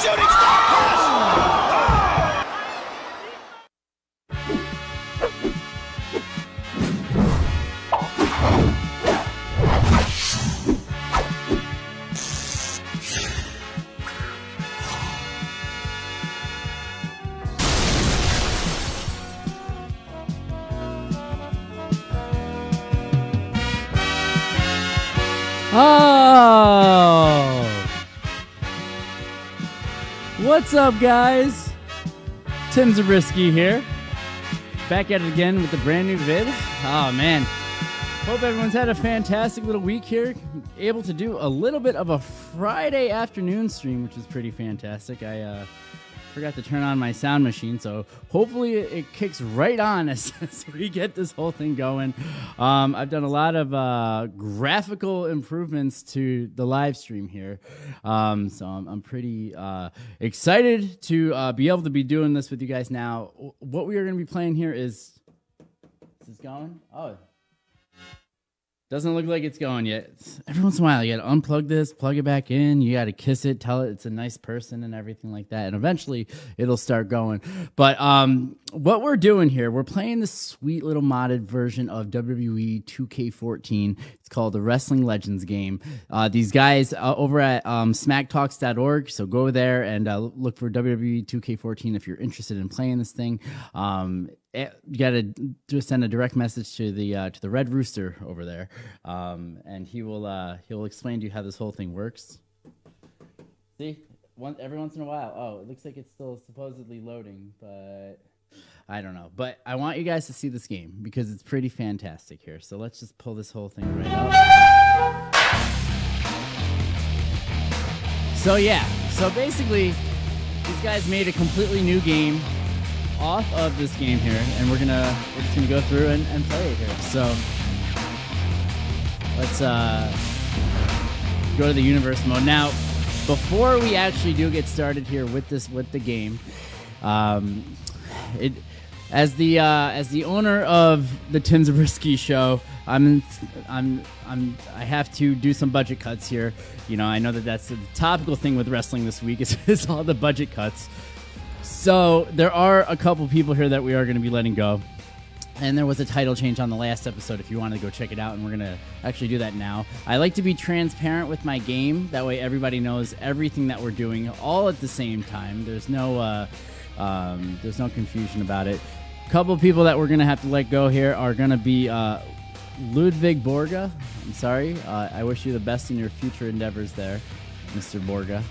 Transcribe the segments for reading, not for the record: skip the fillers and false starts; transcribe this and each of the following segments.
Shooting star pass. Oh, what's up, guys? Tim Zabriskie here, back at it again with a brand new vid. Oh man, hope everyone's had a fantastic little week here. Able to do a little bit of a Friday afternoon stream, which is pretty fantastic. I forgot to turn on my sound machine, so hopefully it kicks right on as we get this whole thing going. I've done a lot of graphical improvements to the live stream here, so I'm pretty excited to be able to be doing this with you guys now. What we are going to be playing here is this going? Oh, doesn't look like it's going yet. Every once in a while, you got to unplug this, plug it back in. You got to kiss it, tell it it's a nice person and everything like that. And eventually, it'll start going. But what we're doing here, we're playing this sweet little modded version of WWE 2K14. It's called the Wrestling Legends game. These guys over at SmackTalks.org, so go there and look for WWE 2K14 if you're interested in playing this thing. You got to just send a direct message to the Red Rooster over there, and he'll explain to you how this whole thing works. See, every once in a while. Oh, it looks like it's still supposedly loading, but I don't know. But I want you guys to see this game because it's pretty fantastic here. So let's just pull this whole thing right up. So yeah, so basically, these guys made a completely new game off of this game here, and we're just gonna go through and play it here. So let's go to the universe mode now. Before we actually do get started here with the game, as the owner of the Tim Zabriskie Show, I have to do some budget cuts here. You know, I know that's the topical thing with wrestling this week is all the budget cuts. So there are a couple people here that we are going to be letting go. And there was a title change on the last episode if you want to go check it out, and we're going to actually do that now. I like to be transparent with my game. That way everybody knows everything that we're doing all at the same time. There's no confusion about it. A couple people that we're going to have to let go here are going to be Ludvig Borga. I'm sorry. I wish you the best in your future endeavors there, Mr. Borga.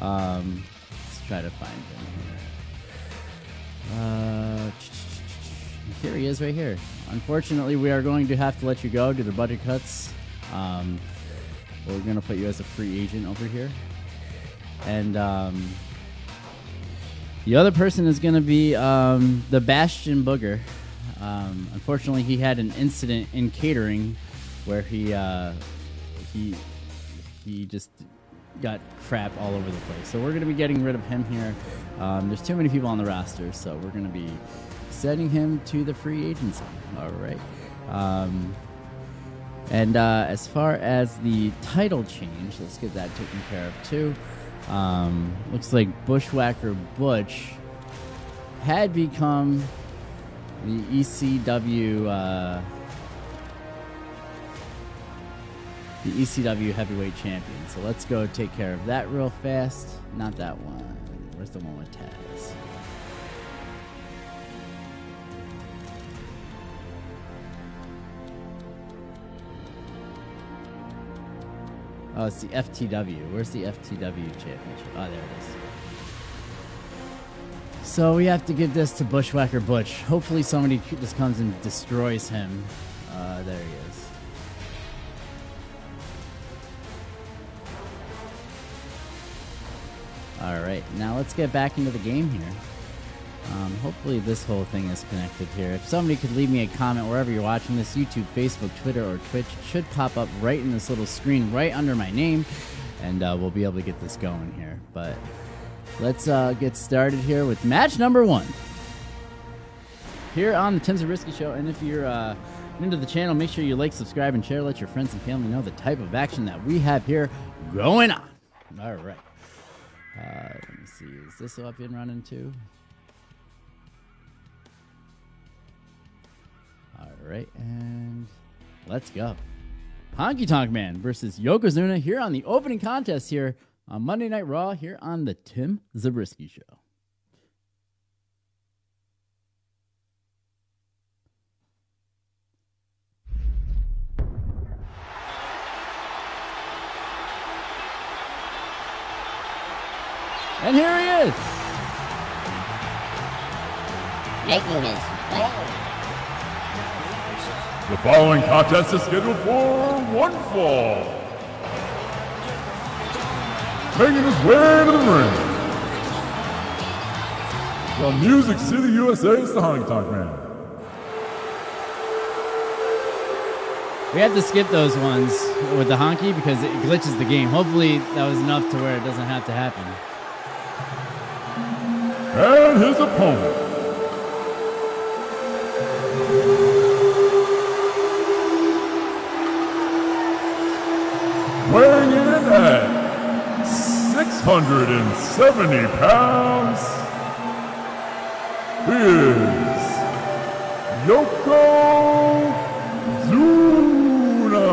Let's try to find him. Here he is right here. Unfortunately, we are going to have to let you go due to budget cuts. We're going to put you as a free agent over here. And the other person is going to be the Bastion Booger. Unfortunately, he had an incident in catering where he just got crap all over the place, so we're gonna be getting rid of him here. There's too many people on the roster, so we're gonna be sending him to the free agency. All right. As far as the title change, let's get that taken care of too. Looks like Bushwhacker Butch had become the ECW heavyweight champion. So let's go take care of that real fast. Not that one. Where's the one with Test? Oh, it's the FTW. Where's the FTW championship? Oh, there it is. So we have to give this to Bushwhacker Butch. Hopefully somebody just comes and destroys him. There he is. Alright, now let's get back into the game here. Hopefully this whole thing is connected here. If somebody could leave me a comment wherever you're watching this, YouTube, Facebook, Twitter, or Twitch, it should pop up right in this little screen right under my name, and we'll be able to get this going here. But let's get started here with match number one here on the Tim Zabriskie Show. And if you're new to the channel, make sure you like, subscribe, and share. Let your friends and family know the type of action that we have here going on. All right. Let me see. Is this up and running too? All right, and let's go. Honky Tonk Man versus Yokozuna here on the opening contest here on Monday Night Raw here on the Tim Zabriskie Show. And here he is. Making his way. The following contest is scheduled for one fall. Making his way to the ring, from Music City, USA, it's the Honky Tonk Man. We had to skip those ones with the honky because it glitches the game. Hopefully that was enough to where it doesn't have to happen. And his opponent, weighing in at 670 pounds, he is Yokozuna.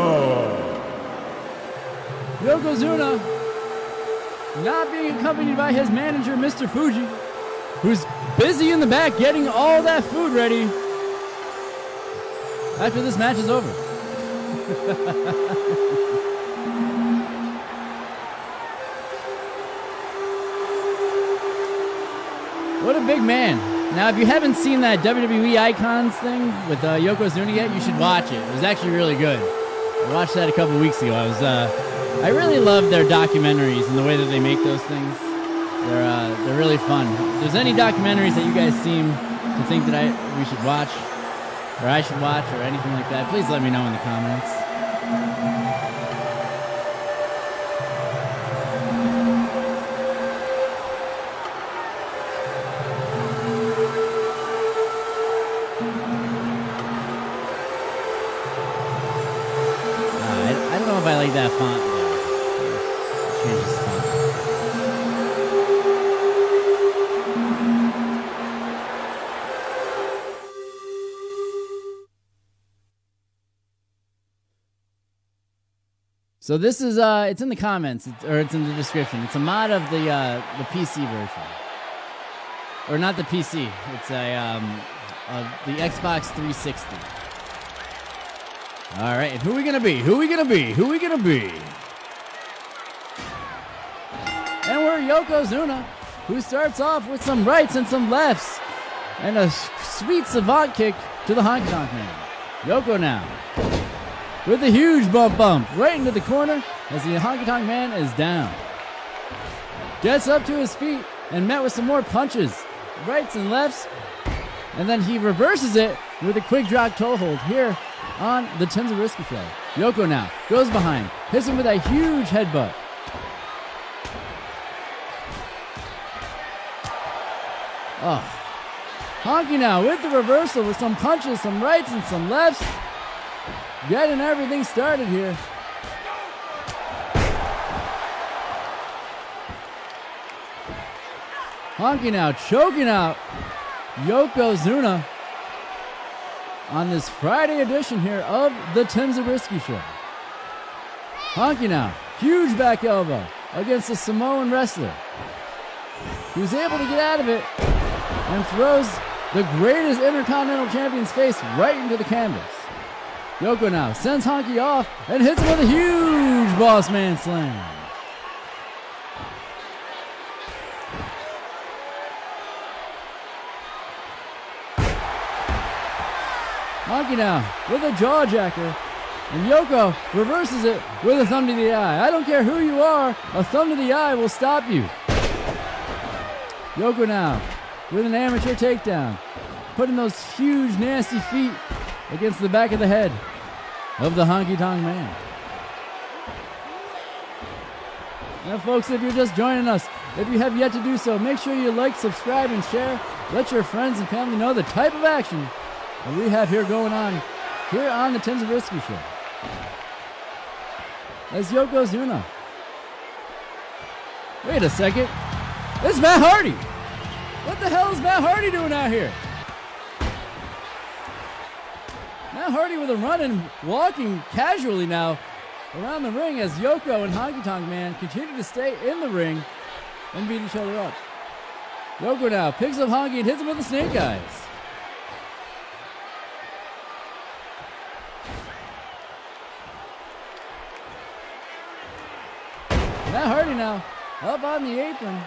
Yokozuna not being accompanied by his manager, Mr. Fuji, who's busy in the back getting all that food ready after this match is over. What a big man. Now, if you haven't seen that WWE Icons thing with Yokozuna yet, you should watch it. It was actually really good. I watched that a couple weeks ago. I really love their documentaries and the way that they make those things. They're really fun. If there's any documentaries that you guys seem to think that we should watch, or I should watch, or anything like that, please let me know in the comments. So this is, it's in the comments, it's in the description. It's a mod of the PC version. Or not the PC, it's the Xbox 360. All right, and who are we gonna be? Who are we gonna be? Who are we gonna be? And we're Yokozuna, who starts off with some rights and some lefts, and a sweet savant kick to the Honky Tonk Man. Yoko now, with a huge bump right into the corner as the Honky Tonk Man is down. Gets up to his feet and met with some more punches, rights and lefts, and then he reverses it with a quick drop toe hold here on the Tim Zabriskie Show. Yoko now goes behind, hits him with a huge headbutt. Oh. Honky now with the reversal with some punches, some rights, and some lefts. Getting everything started here. Honky now choking out Yokozuna on this Friday edition here of the Tim Zabriskie Show. Honky now, huge back elbow against the Samoan wrestler. He was able to get out of it and throws the greatest Intercontinental Champion's face right into the canvas. Yoko now sends Honky off and hits him with a huge Boss Man Slam. Honky now with a jaw jacker. And Yoko reverses it with a thumb to the eye. I don't care who you are, a thumb to the eye will stop you. Yoko now with an amateur takedown, putting those huge nasty feet against the back of the head of the Honky Tonk Man. Now folks, if you're just joining us, if you have yet to do so, make sure you like, subscribe, and share. Let your friends and family know the type of action that we have here going on here on the Tim Zabriskie Show. That's Yokozuna. Wait a second. It's Matt Hardy. What the hell is Matt Hardy doing out here? Matt Hardy with a run and walking casually now around the ring as Yoko and Honky Tonk Man continue to stay in the ring and beat each other up. Yoko now picks up Honky and hits him with the snake eyes. Matt Hardy now up on the apron.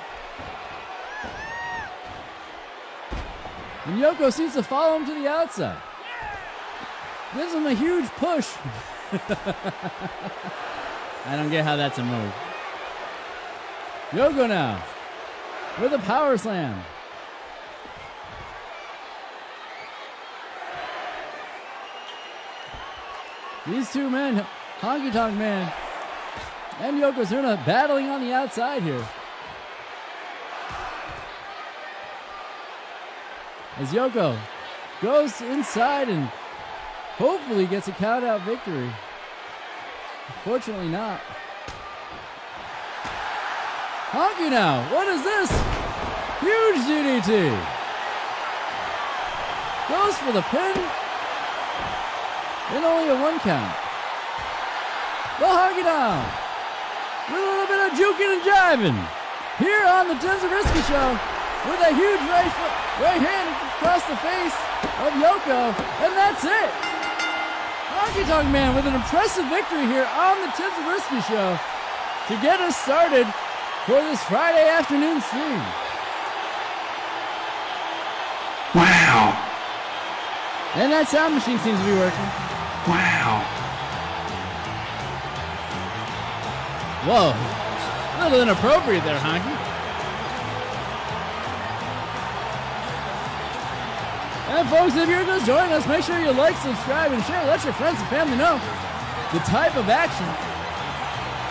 And Yoko seems to follow him to the outside. Gives him a huge push. I don't get how that's a move. Yoko now with a power slam. These two men, Honky Tonk Man and Yokozuna, battling on the outside here. As Yoko goes inside and hopefully gets a count out victory. Unfortunately not. Honky now, what is this? Huge DDT. Goes for the pin. And only a one count. The Honky now, with a little bit of juking and jiving here on the Tim Zabriskie Show, with a huge right hand across the face of Yoko, and that's it. Honky Tonk Man with an impressive victory here on the Tim Zabriskie Show to get us started for this Friday afternoon stream. Wow. And that sound machine seems to be working. Wow. Whoa, a little inappropriate there, Honky. And folks, if you're just joining us, make sure you like, subscribe, and share. Let your friends and family know the type of action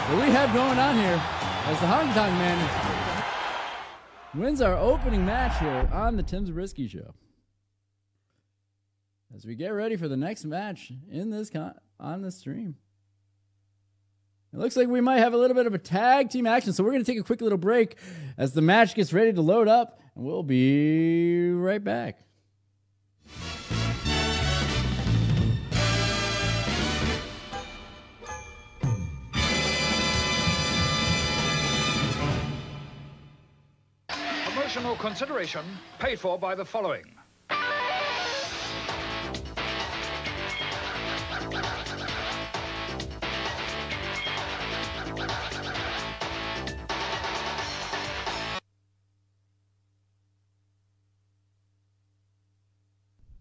that we have going on here as the Honky Tonk Man wins our opening match here on the Tim Zabriskie Show. As we get ready for the next match in this on this stream. It looks like we might have a little bit of a tag team action, so we're going to take a quick little break as the match gets ready to load up, and we'll be right back. Promotional consideration paid for by the following.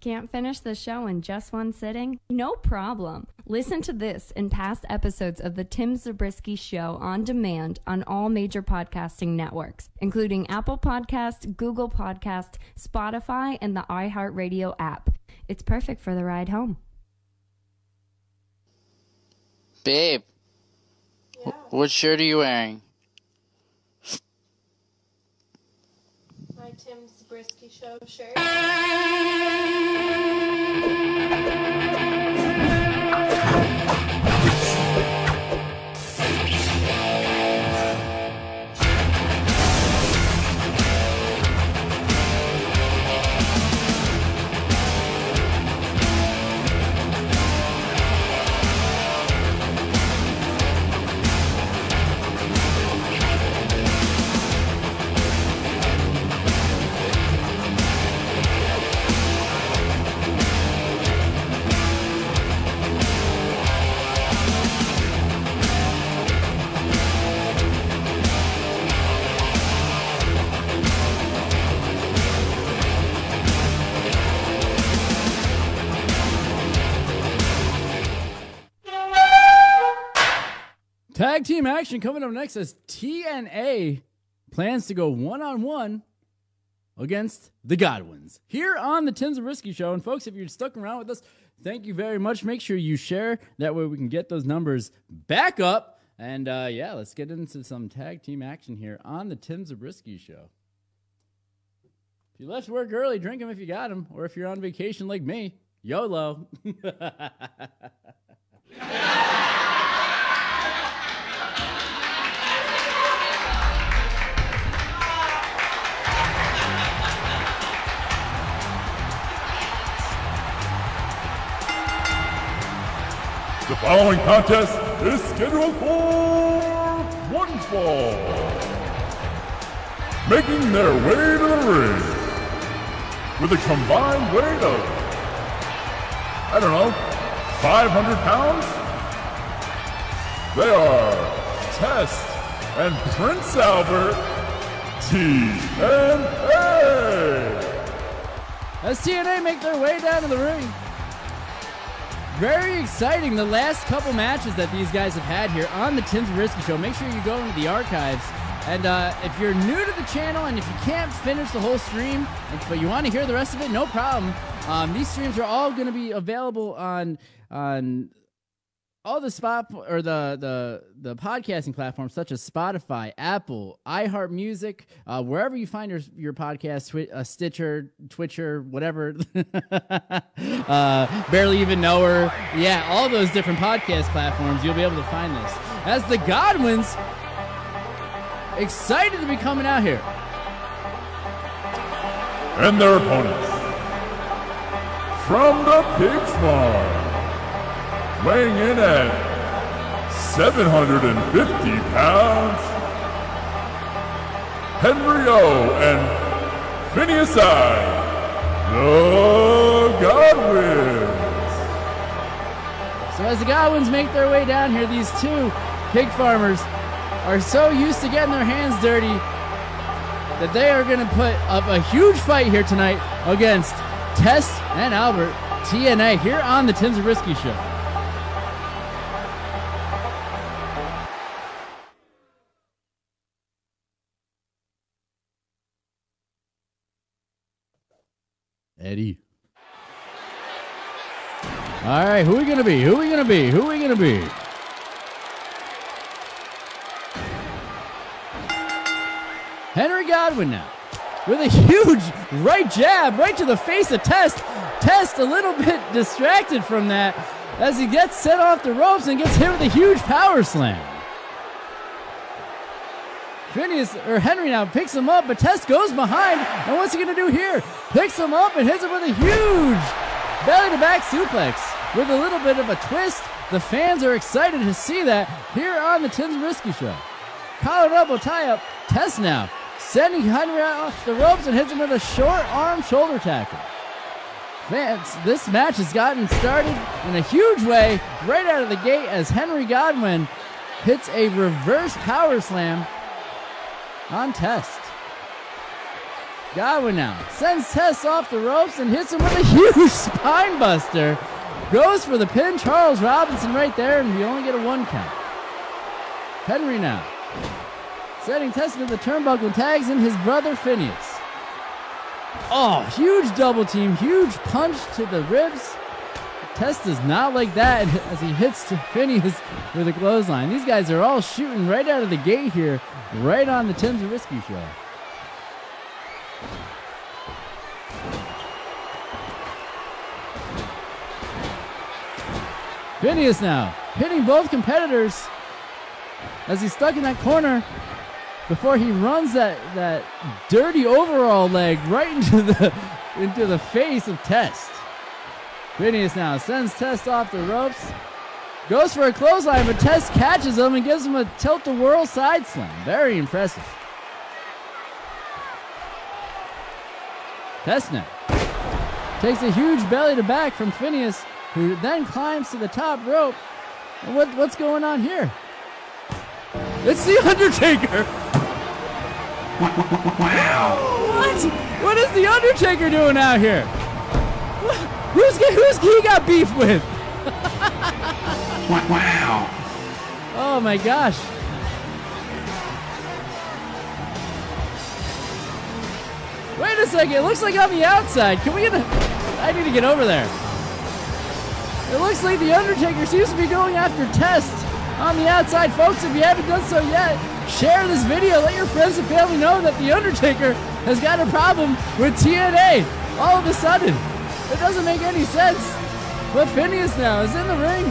Can't finish the show in just one sitting? No problem. Listen to this and past episodes of the Tim Zabriskie Show on demand on all major podcasting networks, including Apple Podcasts, Google Podcasts, Spotify, and the iHeartRadio app. It's perfect for the ride home. Babe, yeah. What shirt are you wearing? My Tim Zabriskie Show shirt. Tag team action coming up next as TNA plans to go one-on-one against the Godwinns here on the Tim Zabriskie Show. And folks, if you're stuck around with us, thank you very much. Make sure you share. That way we can get those numbers back up. And yeah, let's get into some tag team action here on the Tim Zabriskie Show. If you left work early, drink them if you got them. Or if you're on vacation like me, YOLO. The following contest is scheduled for one fall. Making their way to the ring with a combined weight of, I don't know, 500 pounds? They are Test and Prince Albert, TNA. As TNA make their way down to the ring. Very exciting, the last couple matches that these guys have had here on the Tim Zabriskie Show. Make sure you go into the archives. And if you're new to the channel and if you can't finish the whole stream, but you want to hear the rest of it, no problem. These streams are all going to be available on all the the podcasting platforms such as Spotify, Apple, iHeartMusic, wherever you find your podcast, Stitcher, Twitcher, whatever, barely even know her. Yeah, all those different podcast platforms, you'll be able to find this. As the Godwinns, excited to be coming out here. And their opponents, from the pig farm, weighing in at 750 pounds, Henry O. and Phineas I, the Godwinns. So as the Godwinns make their way down here, these two pig farmers are so used to getting their hands dirty that they are going to put up a huge fight here tonight against Test and Albert, TNA, here on the Tim Zabriskie Show. Eddie. All right, who are we going to be? Who are we going to be? Who are we going to be? Henry Godwinn now with a huge right jab right to the face of Test. Test a little bit distracted from that as he gets set off the ropes and gets hit with a huge power slam. Henry now picks him up, but Test goes behind, and what's he going to do here? Picks him up and hits him with a huge belly-to-back suplex with a little bit of a twist. The fans are excited to see that here on the Tim Zabriskie Show. Collar elbow tie-up, Test now sending Henry off the ropes and hits him with a short-arm shoulder tackle. Fans, this match has gotten started in a huge way right out of the gate as Henry Godwinn hits a reverse power slam on Test. Godwinn now sends Test off the ropes and hits him with a huge spine buster. Goes for the pin, Charles Robinson right there, and we only get a one count. Henry now setting Test into the turnbuckle and tags in his brother Phineas. Oh, huge double team, huge punch to the ribs. Test does not like that as he hits Phineas with a clothesline. These guys are all shooting right out of the gate here, right on the Tim Zabriskie Show. Phineas now hitting both competitors as he's stuck in that corner before he runs that dirty overall leg right into the face of Test. Phineas now sends Test off the ropes. Goes for a clothesline, but Test catches him and gives him a tilt-a-whirl side slam. Very impressive. Test now takes a huge belly-to-back from Phineas, who then climbs to the top rope. And what's going on here? It's The Undertaker! Wow! What is The Undertaker doing out here? Who's he got beef with? Wow! Oh my gosh. Wait a second, it looks like on the outside. Can we get I need to get over there. It looks like The Undertaker seems to be going after Test on the outside. Folks, if you haven't done so yet, share this video. Let your friends and family know that The Undertaker has got a problem with TNA all of a sudden. It doesn't make any sense. But Phineas now is in the ring.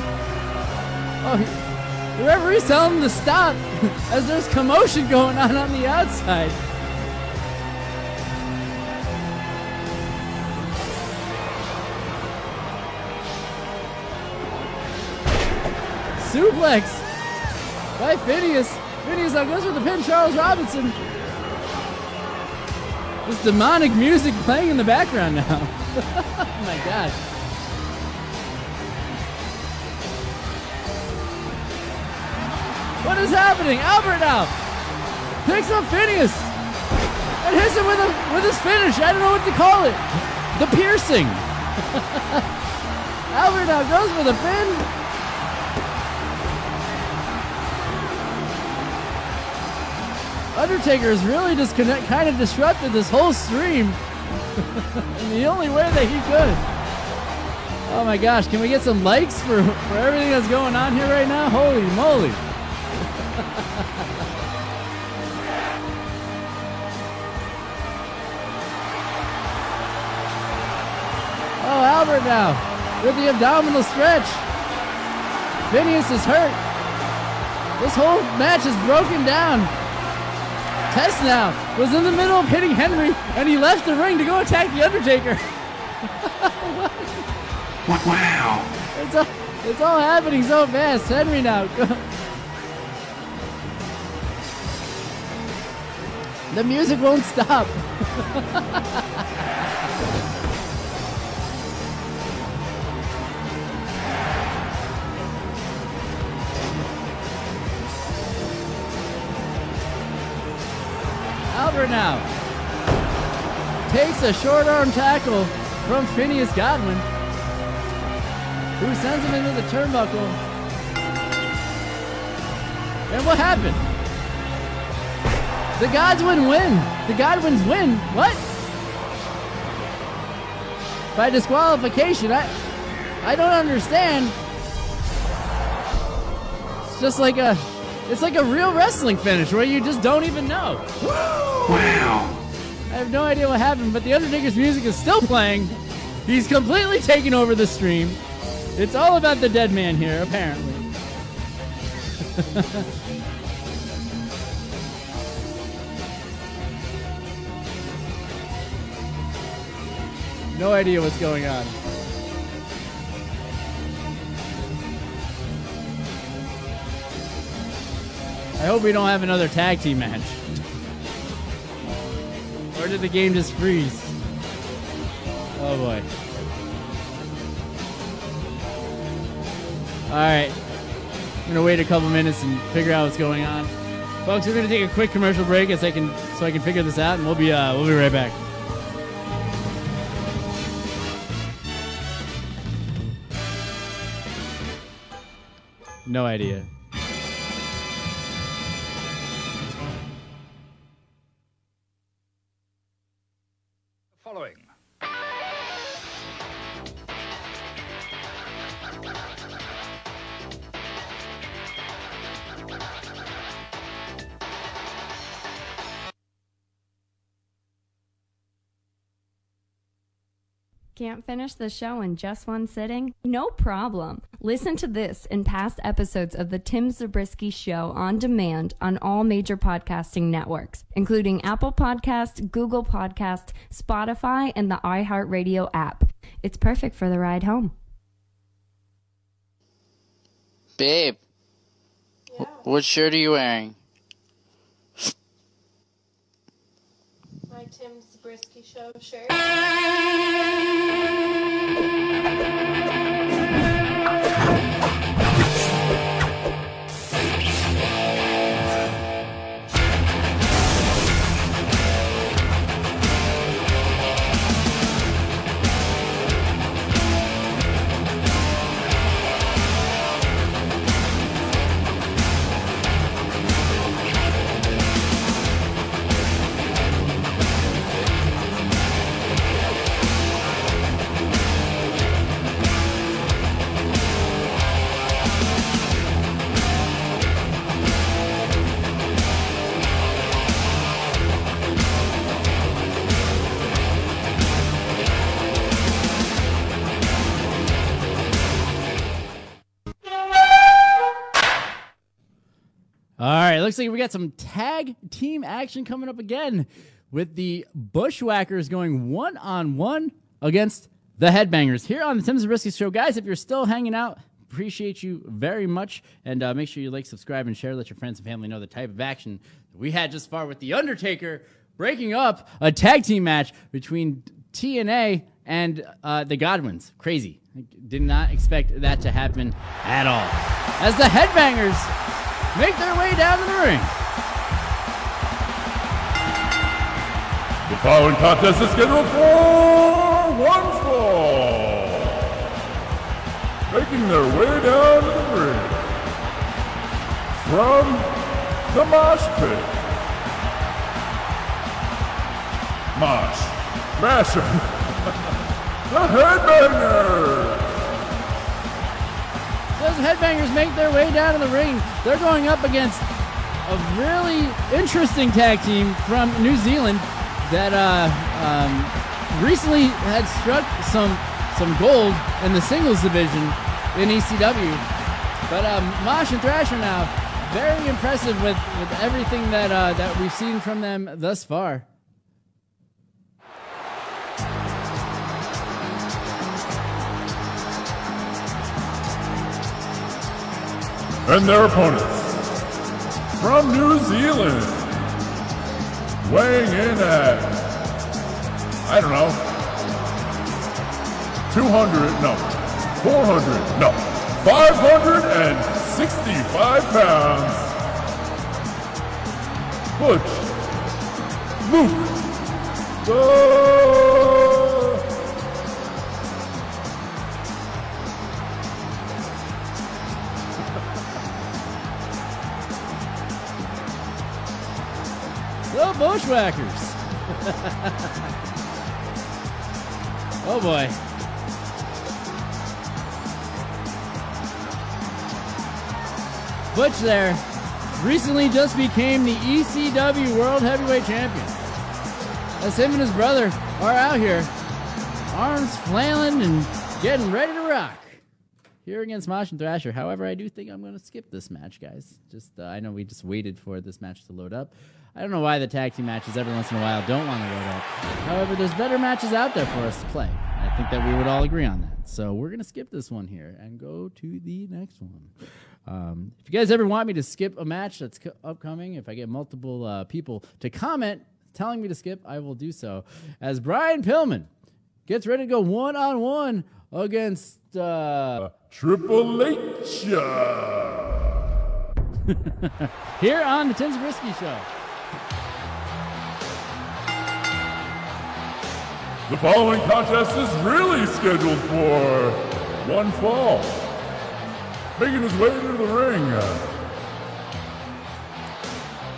Oh, the referee's telling him to stop as there's commotion going on the outside. Suplex by Phineas. Phineas now goes for the pin. Charles Robinson. This demonic music playing in the background now. Oh my gosh. What is happening? Albert now picks up Phineas and hits him with his finish. I don't know what to call it. The piercing. Albert now goes for the pin. Undertaker's really just kind of disrupted this whole stream in the only way that he could. Oh my gosh, can we get some likes for everything that's going on here right now? Holy moly. Oh, Albert now with the abdominal stretch. Phineas is hurt. This whole match is broken down. Test now was in the middle of hitting Henry, and he left the ring to go attack The Undertaker. What? Wow. It's all happening so fast. Henry now. The music won't stop. Now takes a short arm tackle from Phineas Godwinn, who sends him into the turnbuckle. And what happened? The Godwinns win. The Godwinns win. What? By disqualification. I don't understand. It's just like a real wrestling finish where you just don't even know. Wow. I have no idea what happened, but The Undertaker's music is still playing. He's completely taken over the stream. It's all about the dead man here, apparently. No idea what's going on. I hope we don't have another tag team match. Or did the game just freeze? Oh boy. Alright. I'm gonna wait a couple minutes and figure out what's going on. Folks, we're gonna take a quick commercial break so I can figure this out, and we'll be right back. No idea. Can't finish the show in just one sitting? No problem. Listen to this and past episodes of The Tim Zabriskie Show on demand on all major podcasting networks, including Apple Podcasts, Google Podcasts, Spotify, and the iHeartRadio app. It's perfect for the ride home. Babe, yeah. What shirt are you wearing? My Tim Zabriskie Show shirt. looks like we got some tag team action coming up again with the Bushwhackers going one-on-one against the Headbangers here on the Tim Zabriskie Show. Guys, if you're still hanging out, appreciate you very much. And make sure you like, subscribe, and share. Let your friends and family know the type of action that we had just far with The Undertaker breaking up a tag team match between TNA and the Godwinns. Crazy. I did not expect that to happen at all. As the Headbangers make their way down to the ring. The following contest is scheduled for one fall. Making their way down to the ring from the mosh pit. Mosh Masher, the Headbangers. Those Headbangers make their way down to the ring. They're going up against a really interesting tag team from New Zealand that recently had struck some gold in the singles division in ECW. But Mosh and Thrasher now, very impressive with everything that that we've seen from them thus far. And their opponents from New Zealand, weighing in at, I don't know, 565 pounds, Butch Luke the Bushwhackers. Oh boy. Butch there recently just became the ECW World Heavyweight Champion. That's him and his brother are out here, arms flailing and getting ready to rock here against Mosh and Thrasher. However, I do think I'm going to skip this match, guys. Just I know we just waited for this match to load up. I don't know why the tag team matches every once in a while don't want to load up. However, there's better matches out there for us to play. I think that we would all agree on that. So we're going to skip this one here and go to the next one. If you guys ever want me to skip a match that's upcoming, if I get multiple people to comment telling me to skip, I will do so. As Brian Pillman gets ready to go one-on-one against Triple H. Here on the Tim Zabriskie Show. The following contest is really scheduled for one fall. Making his way into the ring,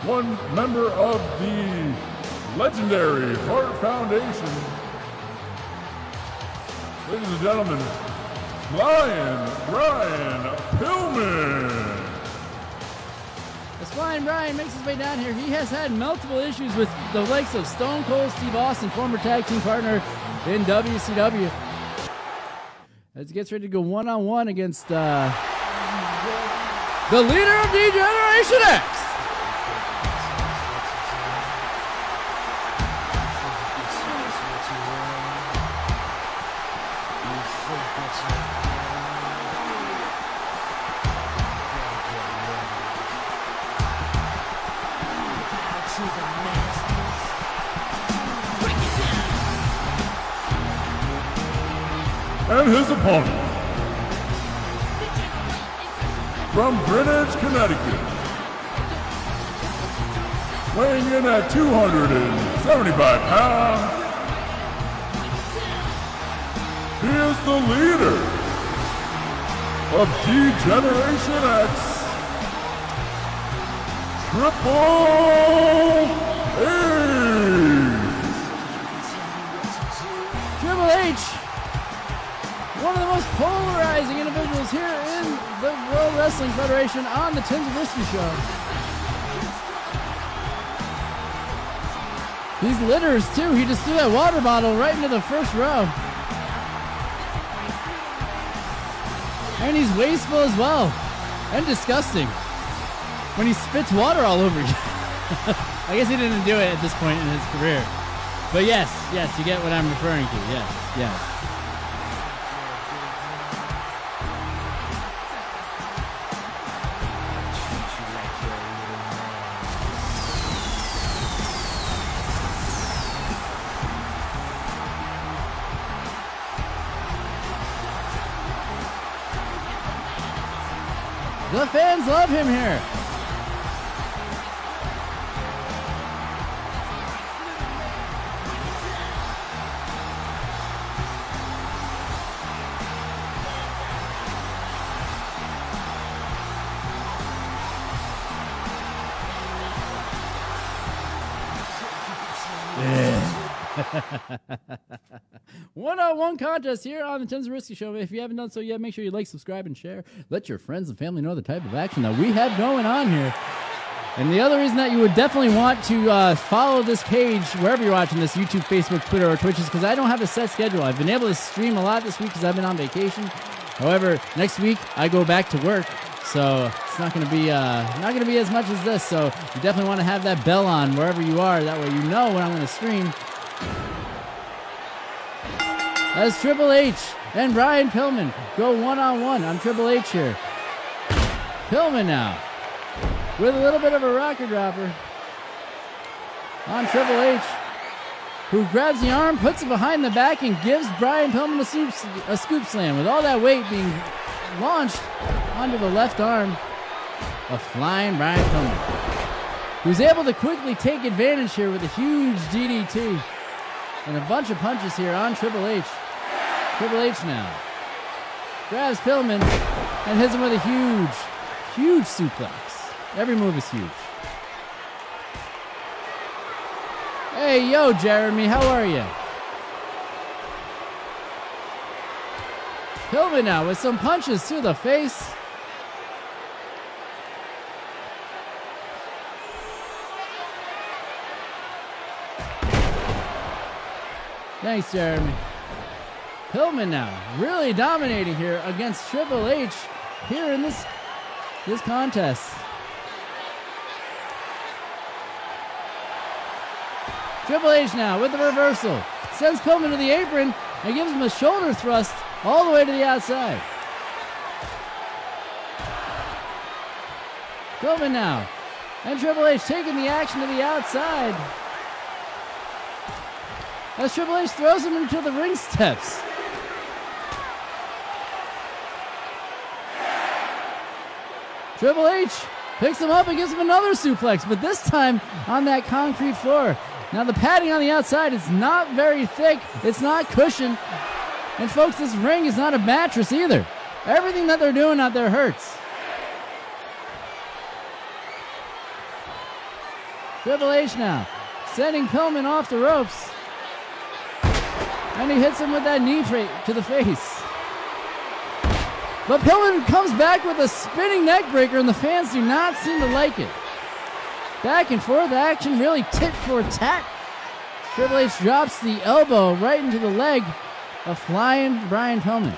one member of the legendary Hart Foundation. Ladies and gentlemen, Flying Brian Pillman. As Flying Brian makes his way down here, he has had multiple issues with the likes of Stone Cold Steve Austin, former tag team partner in WCW. As he gets ready to go one-on-one against... the leader of D-Generation X! And his opponent, from Greenwich, Connecticut, weighing in at 275 pounds, he is the leader of D-Generation X, Triple H. One of the most polarizing individuals here in the World Wrestling Federation on the Tim Zabriskie Show. These litters, too. He just threw that water bottle right into the first row. And he's wasteful as well. And disgusting. when he spits water all over you. I guess he didn't do it at this point in his career. But yes, yes, you get what I'm referring to. Yes, yes. The fans love him here. One-on-one contest here on the Tim Zabriskie Show. If you haven't done so yet, make sure you like, subscribe, and share. Let your friends and family know the type of action that we have going on here. And the other reason that you would definitely want to follow this page wherever you're watching this, YouTube, Facebook, Twitter, or Twitch, is because I don't have a set schedule. I've been able to stream a lot this week because I've been on vacation. However, next week I go back to work, so it's not going to be as much as this. So you definitely want to have that bell on wherever you are. That way you know when I'm going to stream. As Triple H and Brian Pillman go one-on-one. I'm Triple H here. Pillman now with a little bit of a rocker dropper on Triple H, who grabs the arm, puts it behind the back, and gives Brian Pillman a scoop slam. With all that weight being launched onto the left arm of flying Brian Pillman, who's able to quickly take advantage here with a huge DDT. And a bunch of punches here on Triple H. Triple H now grabs Pillman and hits him with a huge, huge suplex. Every move is huge. Hey, yo, Jeremy, how are you? Pillman now with some punches to the face. Thanks, Jeremy. Pillman now really dominating here against Triple H here in this contest. Triple H now with the reversal. Sends Pillman to the apron and gives him a shoulder thrust all the way to the outside. Pillman now and Triple H taking the action to the outside. As Triple H throws him into the ring steps. Triple H picks him up and gives him another suplex, but this time on that concrete floor. Now the padding on the outside is not very thick. It's not cushioned. And folks, this ring is not a mattress either. Everything that they're doing out there hurts. Triple H now sending Pillman off the ropes. And he hits him with that knee to the face. But Pillman comes back with a spinning neck breaker, and the fans do not seem to like it. Back and forth action, really tit for tat. Triple H drops the elbow right into the leg of flying Brian Pillman.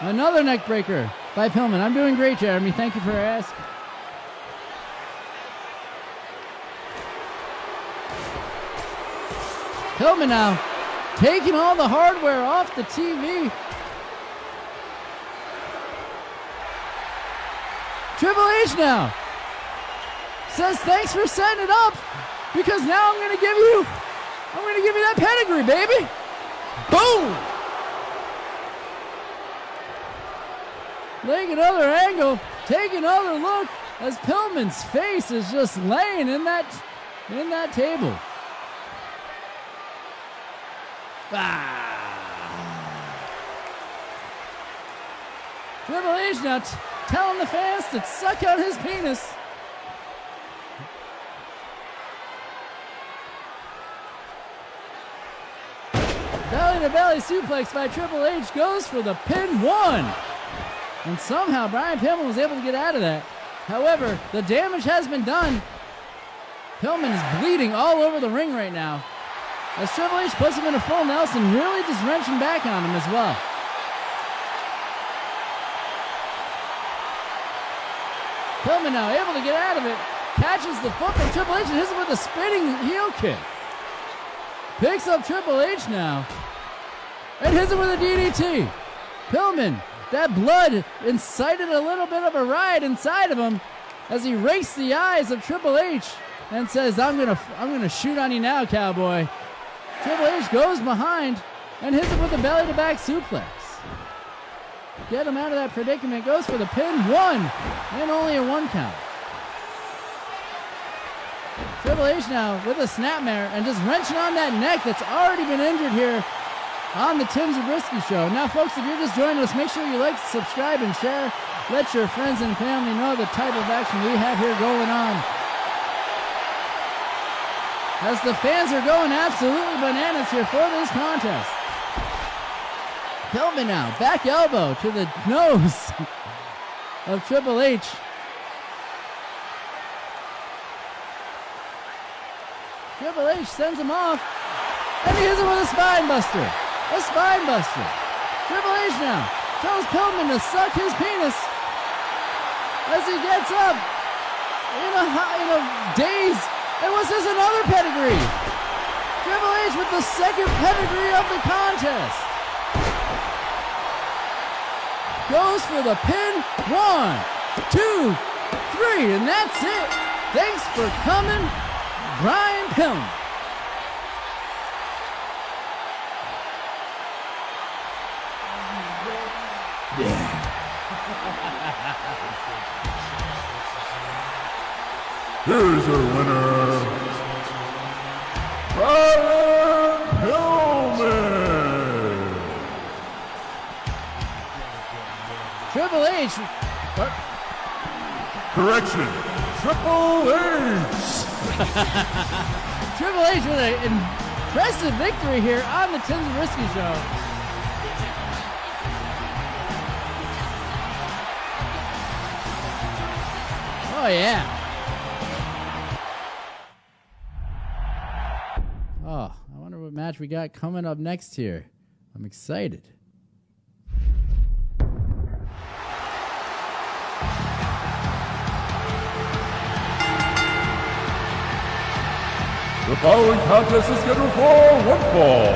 Another neck breaker by Pillman. I'm doing great, Jeremy. Thank you for asking. Pillman now taking all the hardware off the TV. Triple H now says thanks for setting it up, because now I'm gonna give you that pedigree, baby. Boom! Laying another angle, take another look as Pillman's face is just laying in that table. Ah. Triple H now telling the fans to suck out his penis. Belly to belly suplex by Triple H goes for the pin one. And somehow Brian Pillman was able to get out of that. However, the damage has been done. Pillman is bleeding all over the ring right now. as Triple H puts him in a full Nelson, really just wrenching back on him as well. Pillman now able to get out of it, catches the foot from Triple H and hits him with a spinning heel kick. Picks up Triple H now and hits him with a DDT. Pillman, that blood incited a little bit of a riot inside of him as he rakes the eyes of Triple H and says, I'm gonna shoot on you now, cowboy. Triple H goes behind and hits him with a belly-to-back suplex. Get him out of that predicament. Goes for the pin. One, and only a one count. Triple H now with a snapmare and just wrenching on that neck that's already been injured here on the Tim Zabriskie Show. Now, folks, if you're just joining us, make sure you like, subscribe, and share. Let your friends and family know the type of action we have here going on. As the fans are going absolutely bananas here for this contest. Pillman now, back elbow to the nose of Triple H. Triple H sends him off, and he hits him with a spine buster. A spine buster. Triple H now tells Pillman to suck his penis as he gets up in a daze. And was this another pedigree? Triple H with the second pedigree of the contest. Goes for the pin. 1, 2, 3, and that's it. Thanks for coming, Brian Pillman. Yeah. Here's your winner, Brian Pillman. Triple H. Correction. Triple H. Triple H with an impressive victory here on the Tim Zabriskie Show. Oh, yeah. Oh, I wonder what match we got coming up next here. I'm excited. The following contest is scheduled for one fall.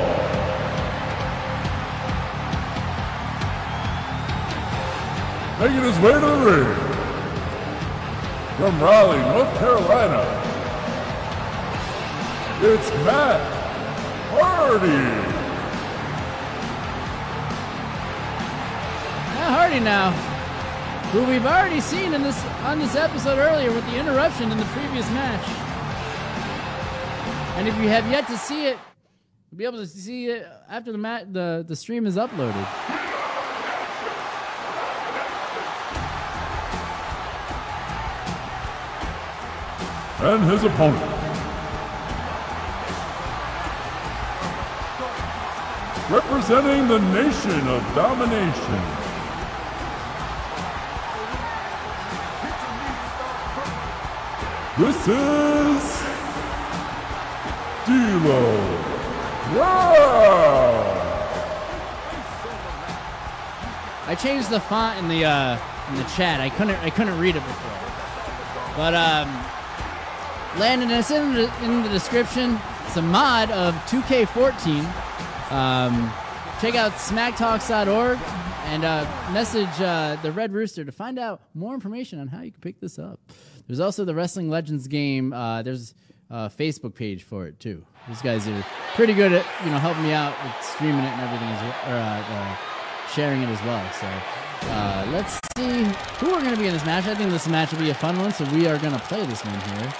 Making his way to the ring from Raleigh, North Carolina, it's Matt Hardy. Matt Hardy now, who we've already seen in on this episode earlier with the interruption in the previous match. And if you have yet to see it, you'll be able to see it after the stream is uploaded. And his opponent, representing the Nation of Domination, this is D-Lo Brown. I changed the font in the chat. I couldn't read it before. But Landon, it's in the description. It's a mod of 2K14. Check out SmackTalks.org and message the Red Rooster to find out more information on how you can pick this up. There's also the Wrestling Legends game. There's a Facebook page for it too. These guys are pretty good at helping me out with streaming it and everything, as well, or sharing it as well. So let's see who we're going to be in this match. I think this match will be a fun one, so we are going to play this one here.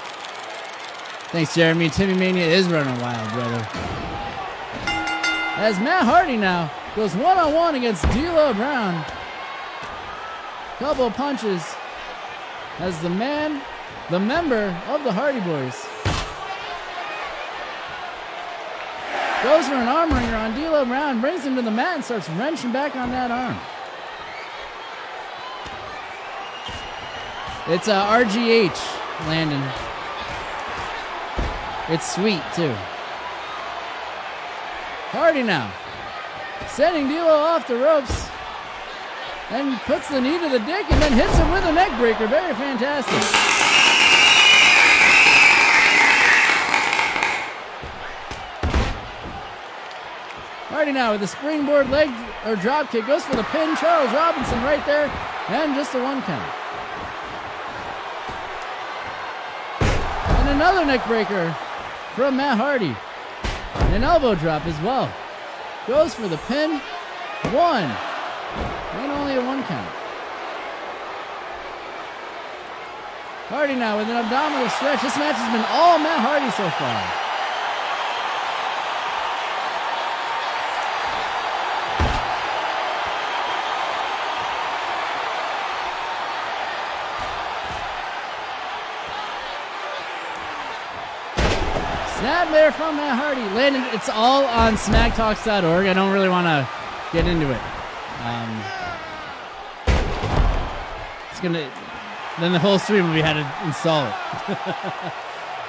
Thanks, Jeremy. Timmy Mania is running wild, brother. As Matt Hardy now goes one-on-one against D'Lo Brown. Couple punches as the man, the member of the Hardy Boys. Goes for an arm ringer on D'Lo Brown, brings him to the mat and starts wrenching back on that arm. It's RGH, Landon. It's sweet, too. Hardy now sending D'Lo off the ropes and puts the knee to the dick and then hits him with a neck breaker. Very fantastic. Hardy now with the springboard leg or drop kick goes for the pin. Charles Robinson right there, and just a one count. And another neck breaker from Matt Hardy. And an elbow drop as well. Goes for the pin. One. And only a one count. Hardy now with an abdominal stretch. This match has been all Matt Hardy so far. Snap there from Matt Hardy. Landon, it's all on SmackTalks.org. I don't really want to get into it. Then the whole stream will be how to install it.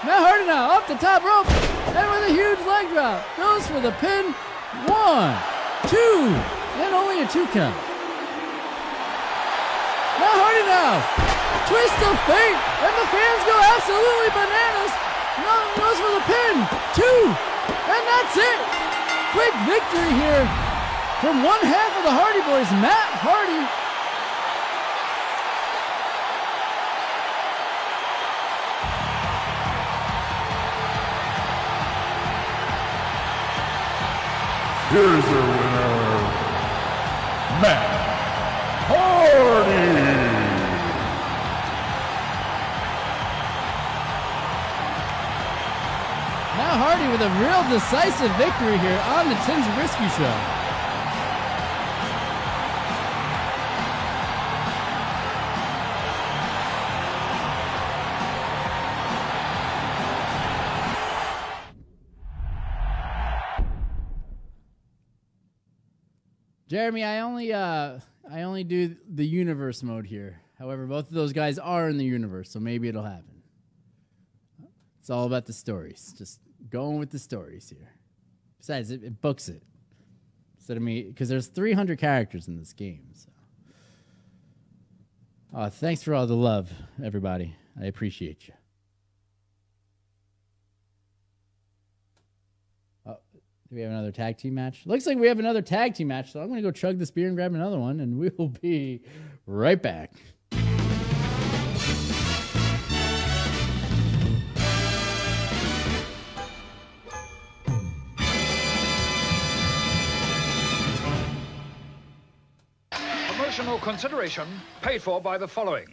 Matt Hardy now off the top rope and with a huge leg drop goes for the pin. 1, 2, and only a two count. Matt Hardy now twist of fate, and the fans go absolutely bananas. One goes for the pin. 2, and that's it. Quick victory here from one half of the Hardy Boys, Matt Hardy. Here's your winner, Matt Hardy. Matt Hardy with a real decisive victory here on the Tim Zabriskie Show. Jeremy, I only do the universe mode here. However, both of those guys are in the universe, so maybe it'll happen. It's all about the stories. Just going with the stories here. Besides, it books it. Instead of me, because there's 300 characters in this game. So, thanks for all the love, everybody. I appreciate you. Oh, do we have another tag team match? Looks like we have another tag team match. So I'm going to go chug this beer and grab another one, and we'll be right back. Consideration paid for by the following.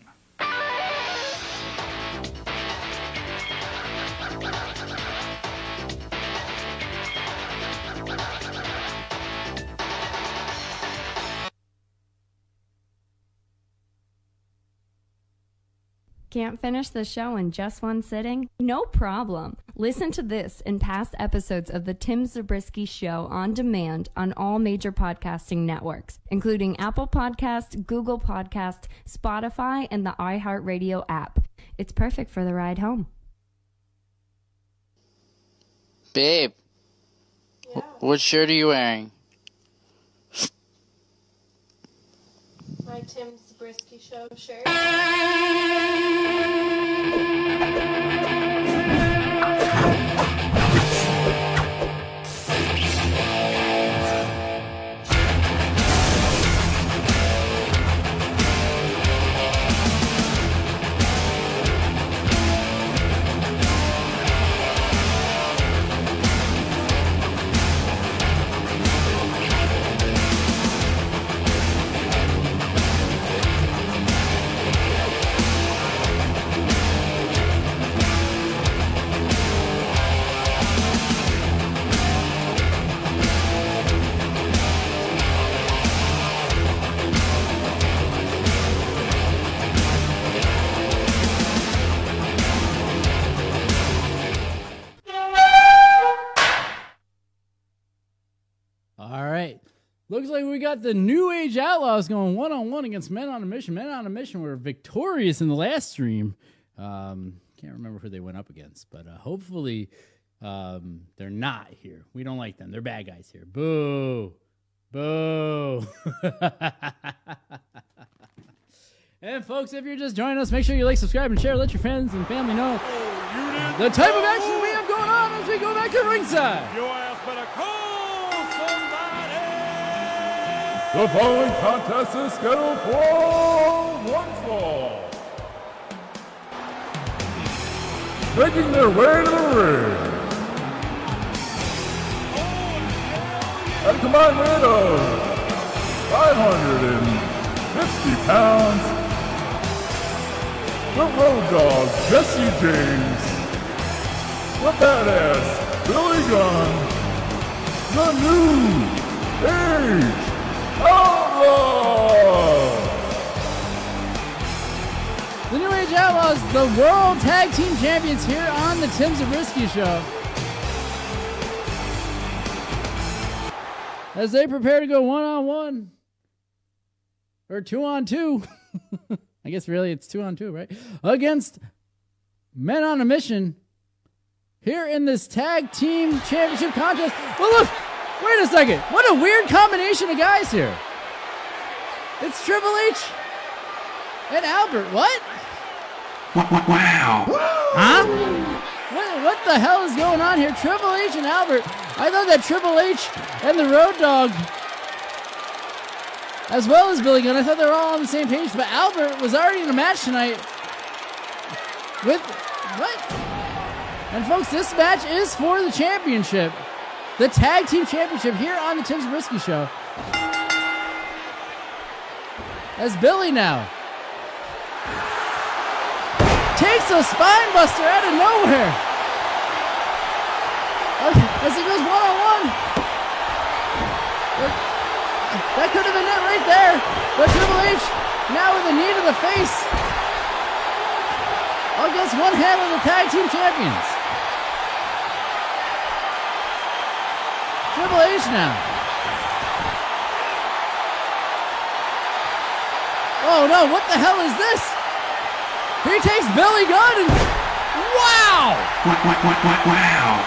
Can't finish the show in just one sitting? No problem. Listen to this and past episodes of The Tim Zabriskie Show on demand on all major podcasting networks, including Apple Podcasts, Google Podcasts, Spotify, and the iHeartRadio app. It's perfect for the ride home. Babe, yeah. What shirt are you wearing? My Tim Zabriskie Show shirt. Looks like we got the New Age Outlaws going one-on-one against Men on a Mission. Men on a Mission were victorious in the last stream. Can't remember who they went up against, but hopefully They're not here. We don't like them. They're bad guys here. Boo. Boo. And folks, if you're just joining us, make sure you like, subscribe, and share. Let your friends and family know the type of action we have going on as we go back to ringside. Your ass better call somebody. The following contest is scheduled for one fall. Making their way to the ring. At a combined weight of 550 pounds, the Road Dogg, Jesse James, the Badass, Billy Gunn, the New Age Outlaws! The New Age Outlaws, the World Tag Team Champions, here on the Tim Zabriskie Show, as they prepare to go one-on-one, or two-on-two, I guess really it's two-on-two, right? Against Men on a Mission, here in this Tag Team Championship contest. Well, look, wait a second. What a weird combination of guys here. It's Triple H and Albert. What? Wow. Huh? What the hell is going on here? Triple H and Albert. I thought that Triple H and the Road Dogg, as well as Billy Gunn, I thought they were all on the same page, but Albert was already in a match tonight with, what? And folks, this match is for the championship, the Tag Team Championship, here on the Tim Zabriskie Show. As Billy now takes a spine buster out of nowhere. As he goes one-on-one. That could have been it right there. But Triple H now with a knee to the face against one half of the Tag Team Champions. Triple H now. Oh no, what the hell is this? He takes Billy Gunn and... Wow! Wow!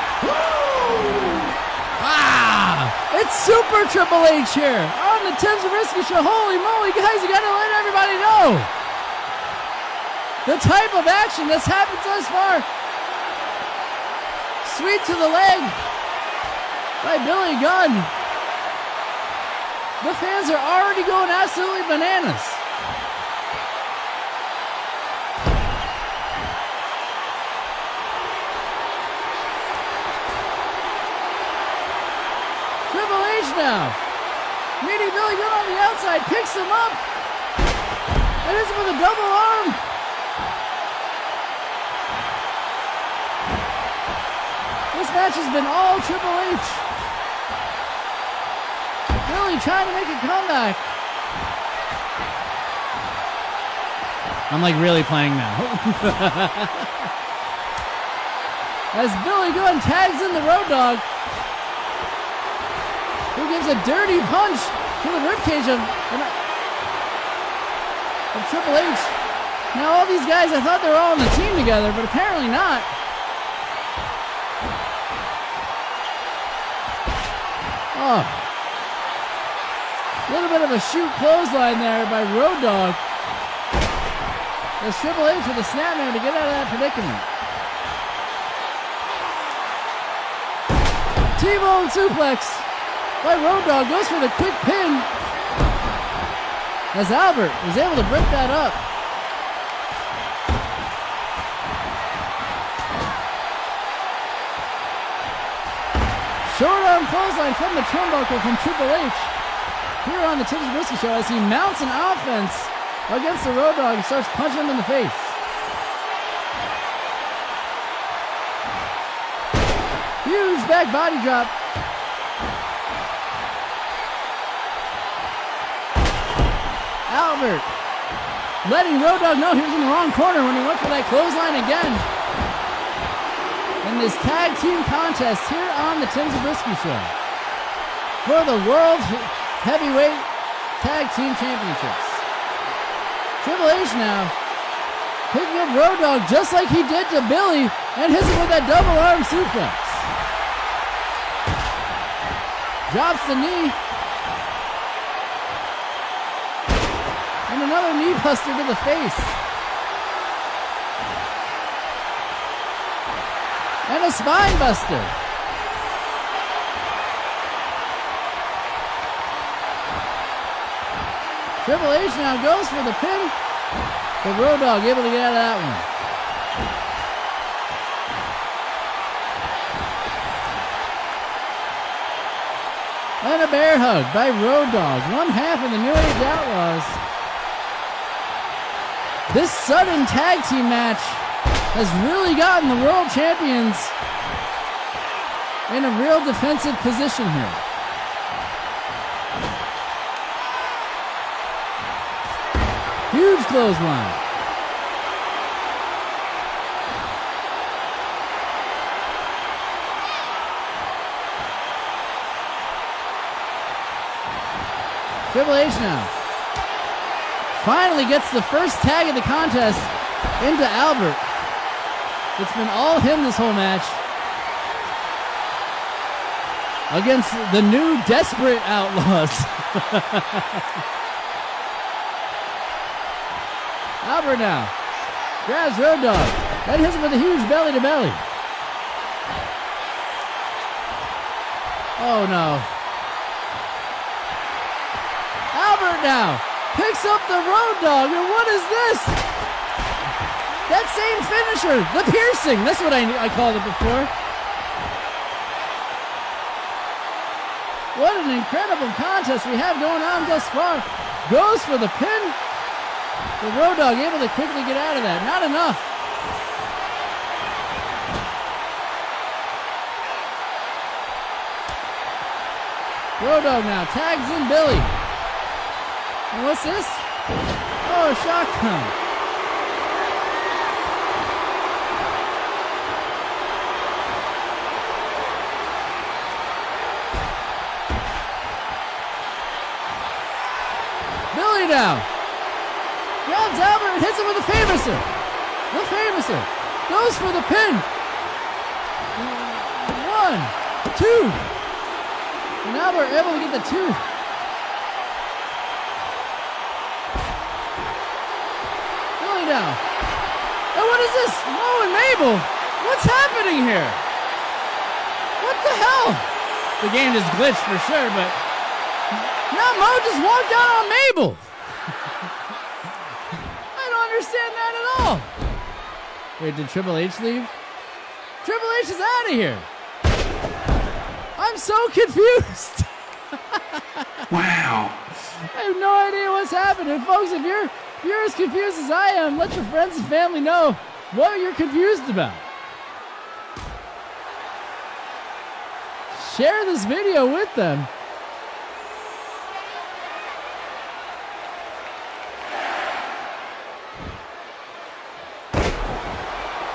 It's Super Triple H here on the Tim Zabriskie Show. Holy moly, guys, you gotta let everybody know the type of action that's happened thus far. Sweep to the leg by Billy Gunn. The fans are already going absolutely bananas. Now, meeting Billy Gunn on the outside, picks him up, and hits him with a double arm. This match has been all Triple H. Billy trying to make a comeback. I'm like really playing now. As Billy Gunn tags in the Road Dogg, who gives a dirty punch to the ribcage of Triple H. Now all these guys, I thought they were all on the team together, but apparently not. Oh. A little bit of a shoot clothesline there by Road Dogg. There's Triple H with a snapmare to get out of that predicament. T-bone suplex by Road Dogg, goes for the quick pin, as Albert was able to break that up. Short arm clothesline from the turnbuckle from Triple H here on the Tim Zabriskie Show, as he mounts an offense against the Road Dogg and starts punching him in the face. Huge back body drop. Albert letting Road Dogg know he was in the wrong corner when he went for that clothesline again in this tag team contest here on the Tim Zabriskie Show for the World Heavyweight Tag Team Championships. Triple H now picking up Road Dogg just like he did to Billy and hits him with that double arm suplex. Drops the knee. And another knee buster to the face. And a spine buster. Triple H now goes for the pin. But Road Dogg able to get out of that one. And a bear hug by Road Dogg, one half of the New Age Outlaws. This sudden tag team match has really gotten the world champions in a real defensive position here. Huge clothesline. Triple H now finally gets the first tag of the contest into Albert. It's been all him this whole match against the new desperate Outlaws. Albert now grabs Road Dogg and hits him with a huge belly to belly. Oh no. Now picks up the Road Dogg, and what is this? That same finisher, the piercing. That's what I called it before. What an incredible contest we have going on thus far. Goes for the pin. The Road Dogg able to quickly get out of that. Not enough. Road Dogg now tags in Billy. And what's this? Oh, a shotgun. Billy now grabs Albert and hits him with a Famouser. The Famouser goes for the pin. 1, 2. And Albert able to get the two. Down. And what is this? Moe and Mabel? What's happening here? What the hell? The game is glitched for sure, but now Moe just walked out on Mabel. I don't understand that at all. Wait, did Triple H leave? Triple H is out of here. I'm so confused. Wow. I have no idea what's happening, folks. If you're as confused as I am, let your friends and family know what you're confused about. Share this video with them.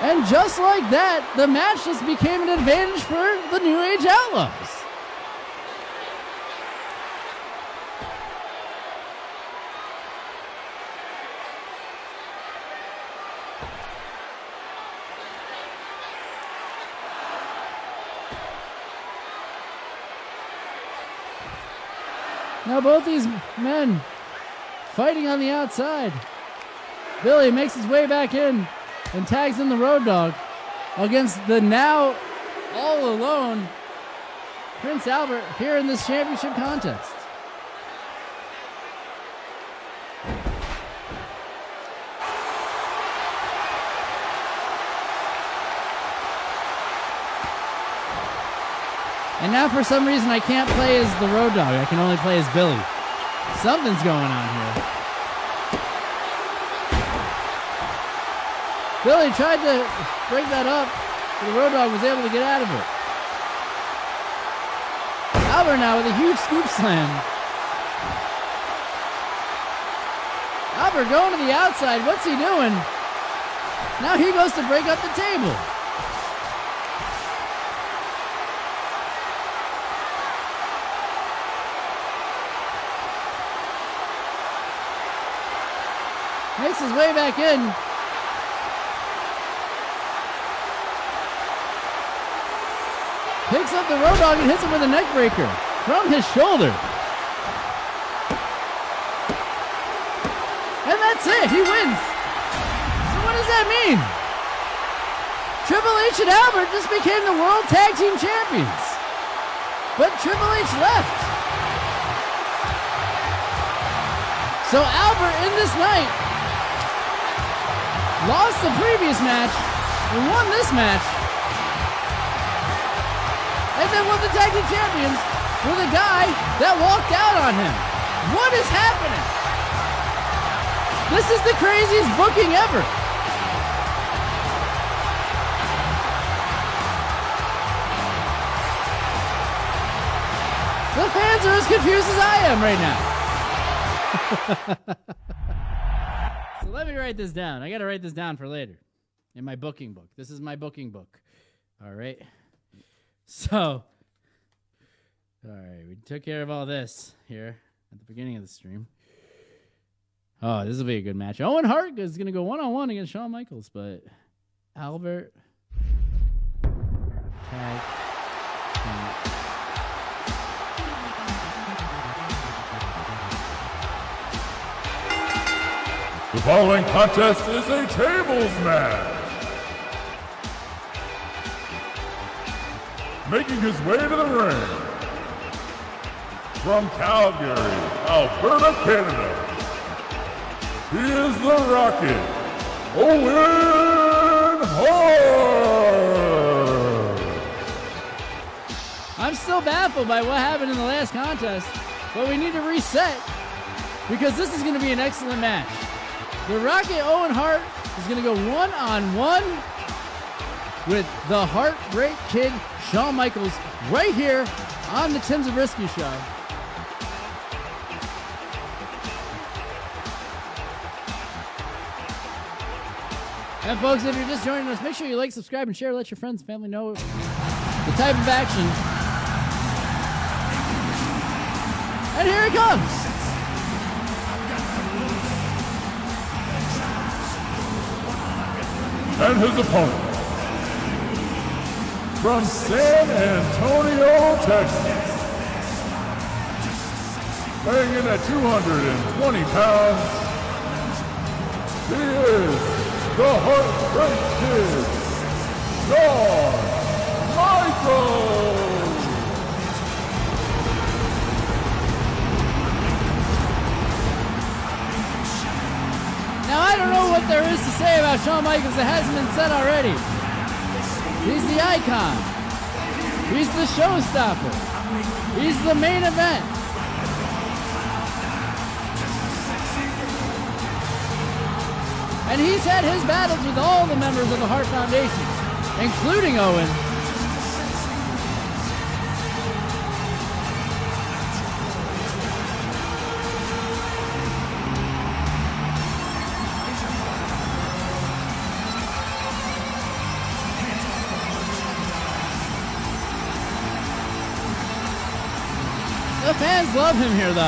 And just like that, the match just became an advantage for the New Age Outlaws. Now both these men fighting on the outside. Billy makes his way back in and tags in the Road Dogg against the now all alone Prince Albert here in this championship contest. And now for some reason I can't play as the Road Dogg. I can only play as Billy. Something's going on here. Billy tried to break that up, but the Road Dogg was able to get out of it. Albert now with a huge scoop slam. Albert going to the outside. What's he doing? Now he goes to break up the table. Makes his way back in. Picks up the Road Dogg and hits him with a neck breaker from his shoulder. And that's it, he wins. So what does that mean? Triple H and Albert just became the World Tag Team Champions. But Triple H left. So Albert in this night lost the previous match and won this match. And then won the Tag Team Champions with a guy that walked out on him. What is happening? This is the craziest booking ever. The fans are as confused as I am right now. So let me write this down. I got to write this down for later in my booking book. This is my booking book. All right. So, all right. We took care of all this here at the beginning of the stream. Oh, this will be a good match. Owen Hart is going to go one-on-one against Shawn Michaels, but Albert. Tag. The following contest is a tables match. Making his way to the ring, from Calgary, Alberta, Canada, he is the Rocket, Owen Hart! I'm still baffled by what happened in the last contest, but we need to reset, because this is going to be an excellent match. The Rocket Owen Hart is going to go one-on-one with the Heartbreak Kid, Shawn Michaels, right here on the Tim Zabriskie Show. And folks, if you're just joining us, make sure you like, subscribe, and share. Let your friends and family know the type of action. And here it comes. And his opponent, from San Antonio, Texas, weighing in at 220 pounds, he is the Heartbreak Kid, Shawn Michaels! Now I don't know what there is to say about Shawn Michaels that hasn't been said already. He's the icon. He's the showstopper. He's the main event. And he's had his battles with all the members of the Hart Foundation, including Owen. Fans love him here, though.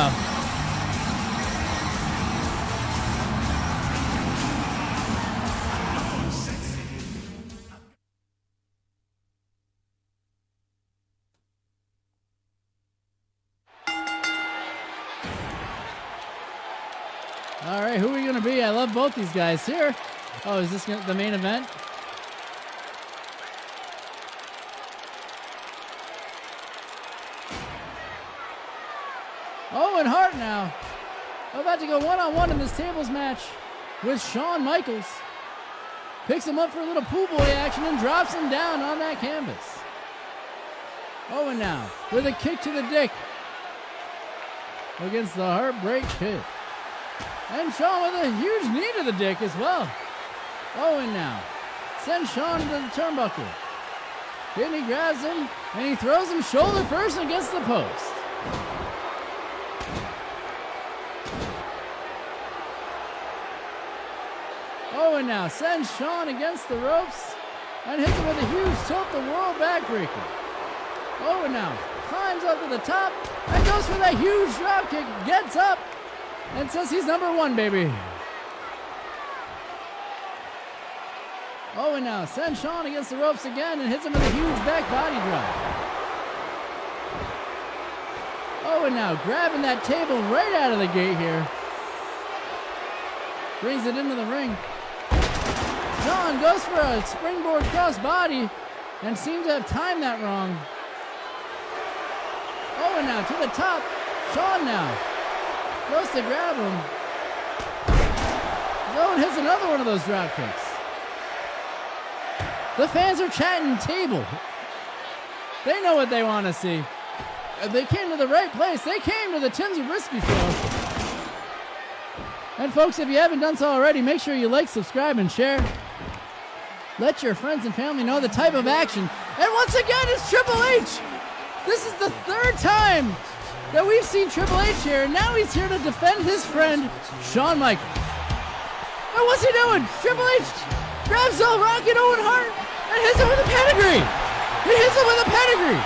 All right, who are we going to be? I love both these guys here. Oh, is this the main event? Now, I'm about to go one-on-one in this tables match with Shawn Michaels. Picks him up for a little pool boy action and drops him down on that canvas. Owen now with a kick to the dick against the Heartbreak Kid. And Shawn with a huge knee to the dick as well. Owen now sends Shawn to the turnbuckle. Then he grabs him and he throws him shoulder first against the post. Owen now sends Shawn against the ropes and hits him with a huge tilt-the-world backbreaker. Owen now climbs up to the top and goes for that huge dropkick, gets up, and says he's number one, baby. Owen now sends Shawn against the ropes again and hits him with a huge back body drop. Owen now grabbing that table right out of the gate here. Brings it into the ring. John goes for a springboard crossbody and seems to have timed that wrong. Owen now to the top. Shawn now goes to grab him. Owen hits another one of those drop kicks. The fans are chatting table. They know what they want to see. They came to the right place. They came to the Tim Zabriskie show. And folks, if you haven't done so already, make sure you like, subscribe, and share. Let your friends and family know the type of action. And once again, it's Triple H. This is the third time that we've seen Triple H here, and now he's here to defend his friend, Shawn Michaels. And what's he doing? Triple H grabs the Rocket Owen Hart and hits him with a pedigree. He hits him with a pedigree.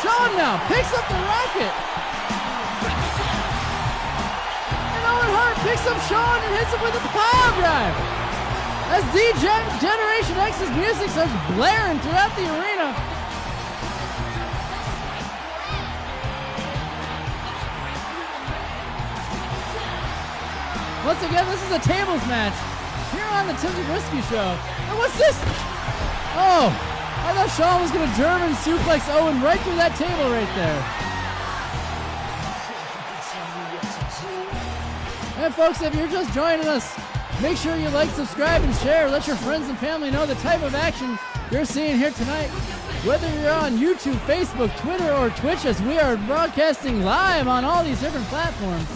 Shawn now picks up the Rocket. And Owen Hart picks up Shawn and hits him with a pile drive. As D-Generation X's music starts blaring throughout the arena. Once again, this is a tables match here on the Tim Zabriskie show. And what's this? Oh, I thought Shawn was going to German suplex Owen right through that table right there. And folks, if you're just joining us, make sure you like, subscribe, and share. Let your friends and family know the type of action you're seeing here tonight. Whether you're on YouTube, Facebook, Twitter, or Twitch, as we are broadcasting live on all these different platforms.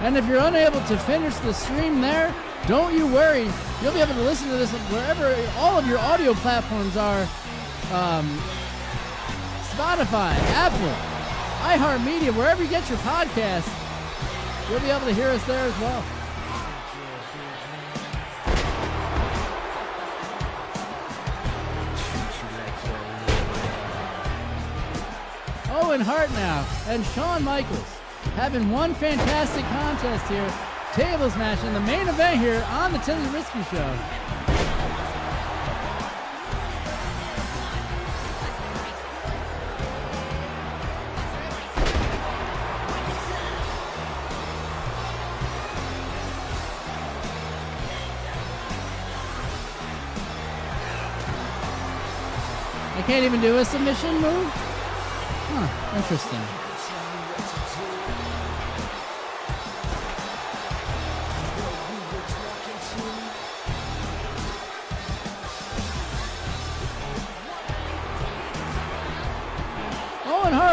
And if you're unable to finish the stream there, don't you worry. You'll be able to listen to this wherever all of your audio platforms are. Spotify, Apple, iHeartMedia, wherever you get your podcasts, you'll be able to hear us there as well. Owen Hart now and Shawn Michaels, having one fantastic contest here, tables match in the main event here on the Tim Zabriskie show. I can't even do a submission move? Huh, interesting.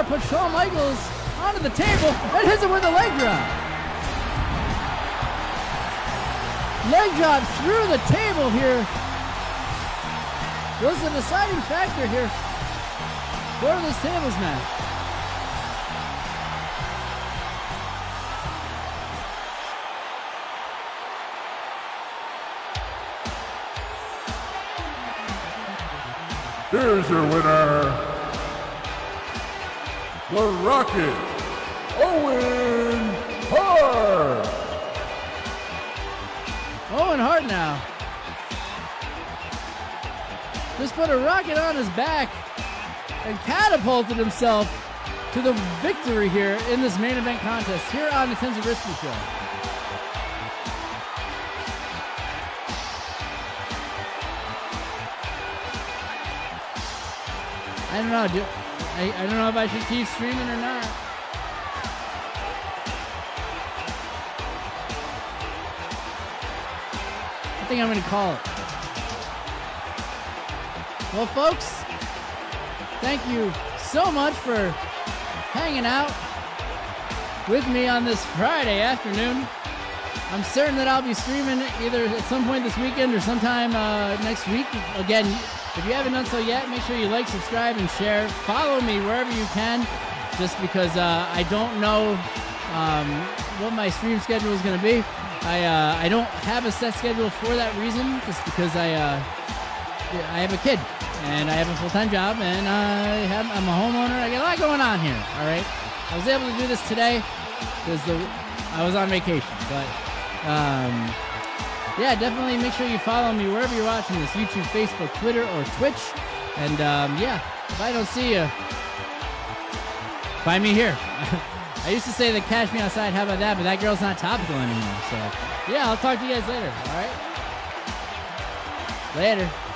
Put Shawn Michaels onto the table and hits him with a leg drop. Leg drop through the table here was the deciding factor here for this tables match. Here's your winner, The Rocket, Owen Hart. Owen Hart now just put a rocket on his back and catapulted himself to the victory here in this main event contest here on the Tim Zabriskie show. I don't know, dude. I don't know if I should keep streaming or not. I think I'm going to call it. Well, folks, thank you so much for hanging out with me on this Friday afternoon. I'm certain that I'll be streaming either at some point this weekend or sometime next week. Again, if you haven't done so yet, make sure you like, subscribe, and share. Follow me wherever you can, just because I don't know what my stream schedule is going to be. I don't have a set schedule for that reason, just because I have a kid, and I have a full-time job, and I'm a homeowner. I got a lot going on here, all right? I was able to do this today because I was on vacation, but... yeah, definitely make sure you follow me wherever you're watching this, YouTube, Facebook, Twitter, or Twitch. And yeah, if I don't see you, Find me here. I used to say that cash me outside, how about that? But that girl's not topical anymore. So, yeah, I'll talk to you guys later. All right? Later.